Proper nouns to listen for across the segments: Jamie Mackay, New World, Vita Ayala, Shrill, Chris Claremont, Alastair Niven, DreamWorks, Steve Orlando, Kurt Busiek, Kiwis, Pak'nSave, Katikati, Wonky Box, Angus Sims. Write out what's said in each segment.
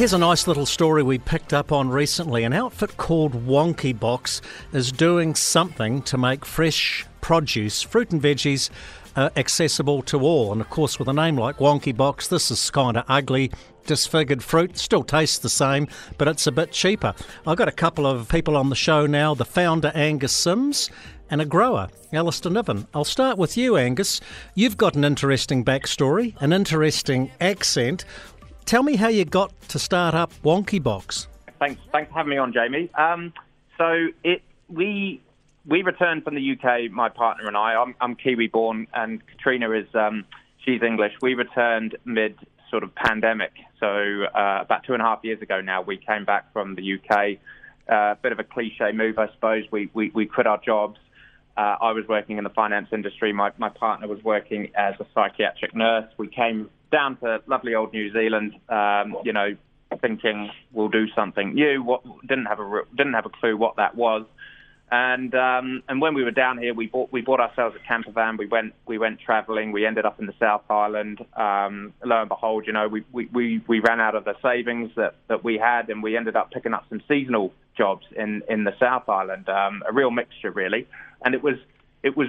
Here's a nice little story we picked up on recently. An outfit called Wonky Box is doing something to make fresh produce, fruit and veggies, accessible to all. And of course, with a name like Wonky Box, this is kind of ugly, disfigured fruit. Still tastes the same, but it's a bit cheaper. I've got a couple of people on the show now, the founder Angus Sims and a grower, Alastair Niven. I'll start with you, Angus. You've got an interesting backstory, an interesting accent. Tell me how you got to start up Wonky Box. Thanks for having me on, Jamie. We returned from the UK, my partner and I. I'm Kiwi-born, and Katrina is she's English. We returned mid sort of pandemic, so about 2.5 years ago now. We came back from the UK. A bit of a cliche move, I suppose. We quit our jobs. I was working in the finance industry. My partner was working as a psychiatric nurse. We came down to lovely old New Zealand, thinking we'll do something new. Didn't have a clue what that was. And when we were down here, we bought ourselves a camper van. We went travelling. We ended up in the South Island. Lo and behold, we ran out of the savings that we had, and we ended up picking up some seasonal jobs in the South Island. A real mixture, really. And it was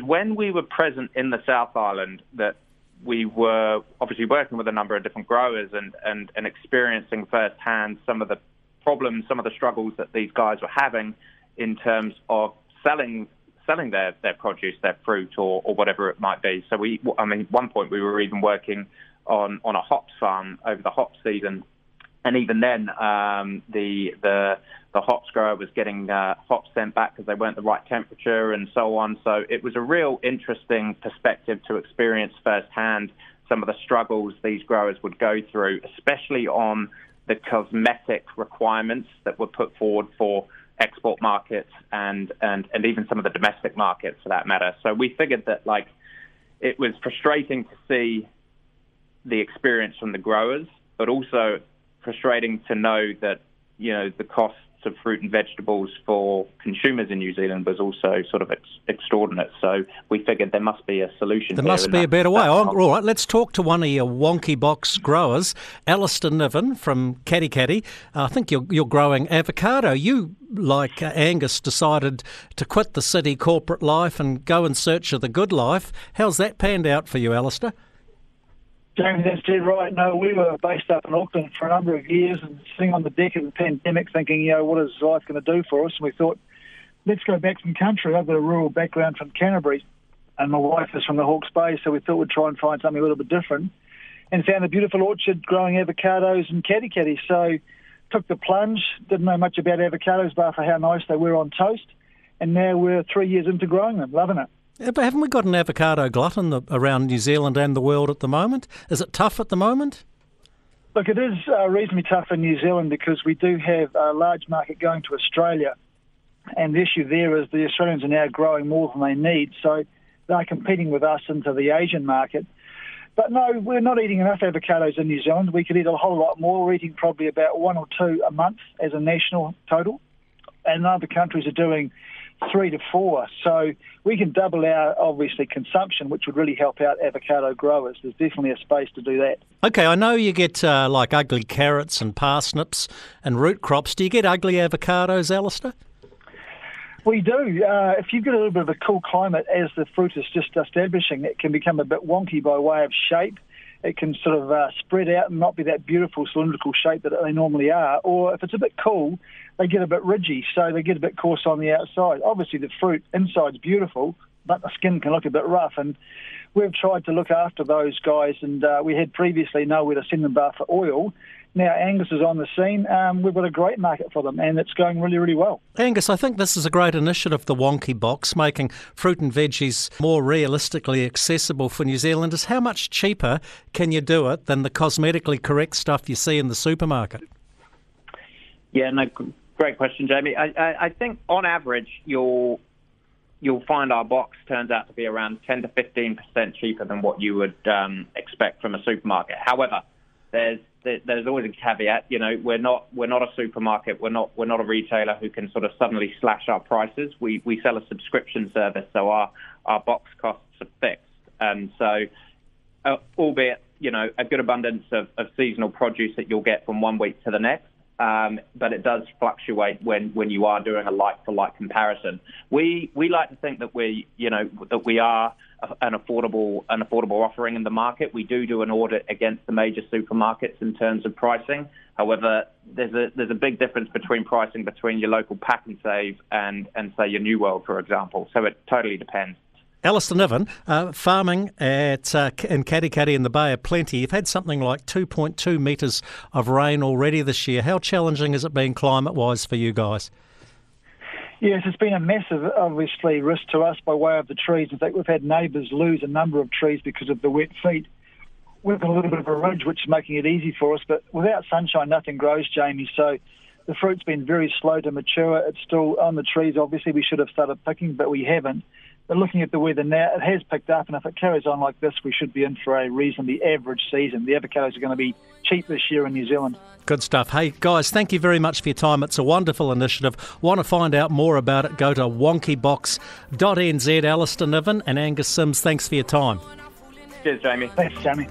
when we were present in the South Island that we were obviously working with a number of different growers and experiencing firsthand some of the problems, some of the struggles that these guys were having in terms of selling their produce, their fruit, or whatever it might be. So at one point we were even working on a hops farm over the hops season, and even then the hops grower was getting hops sent back because they weren't the right temperature and so on. So it was a real interesting perspective to experience firsthand some of the struggles these growers would go through, especially on the cosmetic requirements that were put forward for export markets and even some of the domestic markets for that matter. So we figured that it was frustrating to see the experience from the growers, but also frustrating to know that the costs of fruit and vegetables for consumers in New Zealand was also sort of extraordinary. So we figured there must be a solution. There must be a better way. All right, let's talk to one of your Wonky Box growers, Alastair Niven from Katikati. I think you're growing avocado. You, like Angus, decided to quit the city corporate life and go in search of the good life. How's that panned out for you, Alastair? Jamie, that's dead right. No, we were based up in Auckland for a number of years and sitting on the deck of the pandemic thinking, what is life going to do for us? And we thought, let's go back from country. I've got a rural background from Canterbury and my wife is from the Hawke's Bay, so we thought we'd try and find something a little bit different, and found a beautiful orchard growing avocados in Katikati. So took the plunge, didn't know much about avocados, but for how nice they were on toast, and now we're 3 years into growing them, loving it. Yeah, but haven't we got an avocado glut around New Zealand and the world at the moment? Is it tough at the moment? Look, it is reasonably tough in New Zealand because we do have a large market going to Australia, and the issue there is the Australians are now growing more than they need, so they're competing with us into the Asian market. But no, we're not eating enough avocados in New Zealand. We could eat a whole lot more. We're eating probably about one or two a month as a national total, and other countries are doing 3 to 4. So we can double our, obviously, consumption, which would really help out avocado growers. There's definitely a space to do that. Okay, I know you get ugly carrots and parsnips and root crops. Do you get ugly avocados, Alastair? We do. If you get a little bit of a cool climate, as the fruit is just establishing, it can become a bit wonky by way of shape. It can sort of spread out and not be that beautiful cylindrical shape that they normally are. Or if it's a bit cool, they get a bit ridgy, so they get a bit coarse on the outside. Obviously, the fruit inside's beautiful, but the skin can look a bit rough. And we've tried to look after those guys, and we had previously nowhere to send them bar for oil. Now Angus is on the scene. We've got a great market for them, and it's going really, really well. Angus, I think this is a great initiative, the Wonky Box, making fruit and veggies more realistically accessible for New Zealanders. How much cheaper can you do it than the cosmetically correct stuff you see in the supermarket? Yeah, no, great question, Jamie. I think on average you'll find our box turns out to be around 10 to 15% cheaper than what you would expect from a supermarket. However, there's always a caveat. We're not a supermarket. We're not a retailer who can sort of suddenly slash our prices. We sell a subscription service, so our box costs are fixed. And so, albeit you know, a good abundance of seasonal produce that you'll get from one week to the next. But it does fluctuate when you are doing a like-for-like comparison. We like to think that we are an affordable offering in the market. We do an audit against the major supermarkets in terms of pricing. However, there's a big difference between pricing between your local Pak'nSave and say your New World, for example. So it totally depends. Alastair Niven, farming in Katikati in the Bay of Plenty, you've had something like 2.2 metres of rain already this year. How challenging has it been climate-wise for you guys? Yes, it's been a massive, obviously, risk to us by way of the trees. In fact, we've had neighbours lose a number of trees because of the wet feet. We've got a little bit of a ridge, which is making it easy for us, but without sunshine, nothing grows, Jamie, so the fruit's been very slow to mature. It's still on the trees, obviously. We should have started picking, but we haven't. But looking at the weather now, it has picked up, and if it carries on like this, we should be in for a reasonably average season. The avocados are going to be cheap this year in New Zealand. Good stuff. Hey, guys, thank you very much for your time. It's a wonderful initiative. Want to find out more about it, go to wonkybox.nz. Alastair Niven and Angus Sims, thanks for your time. Cheers, Jamie. Thanks, Jamie.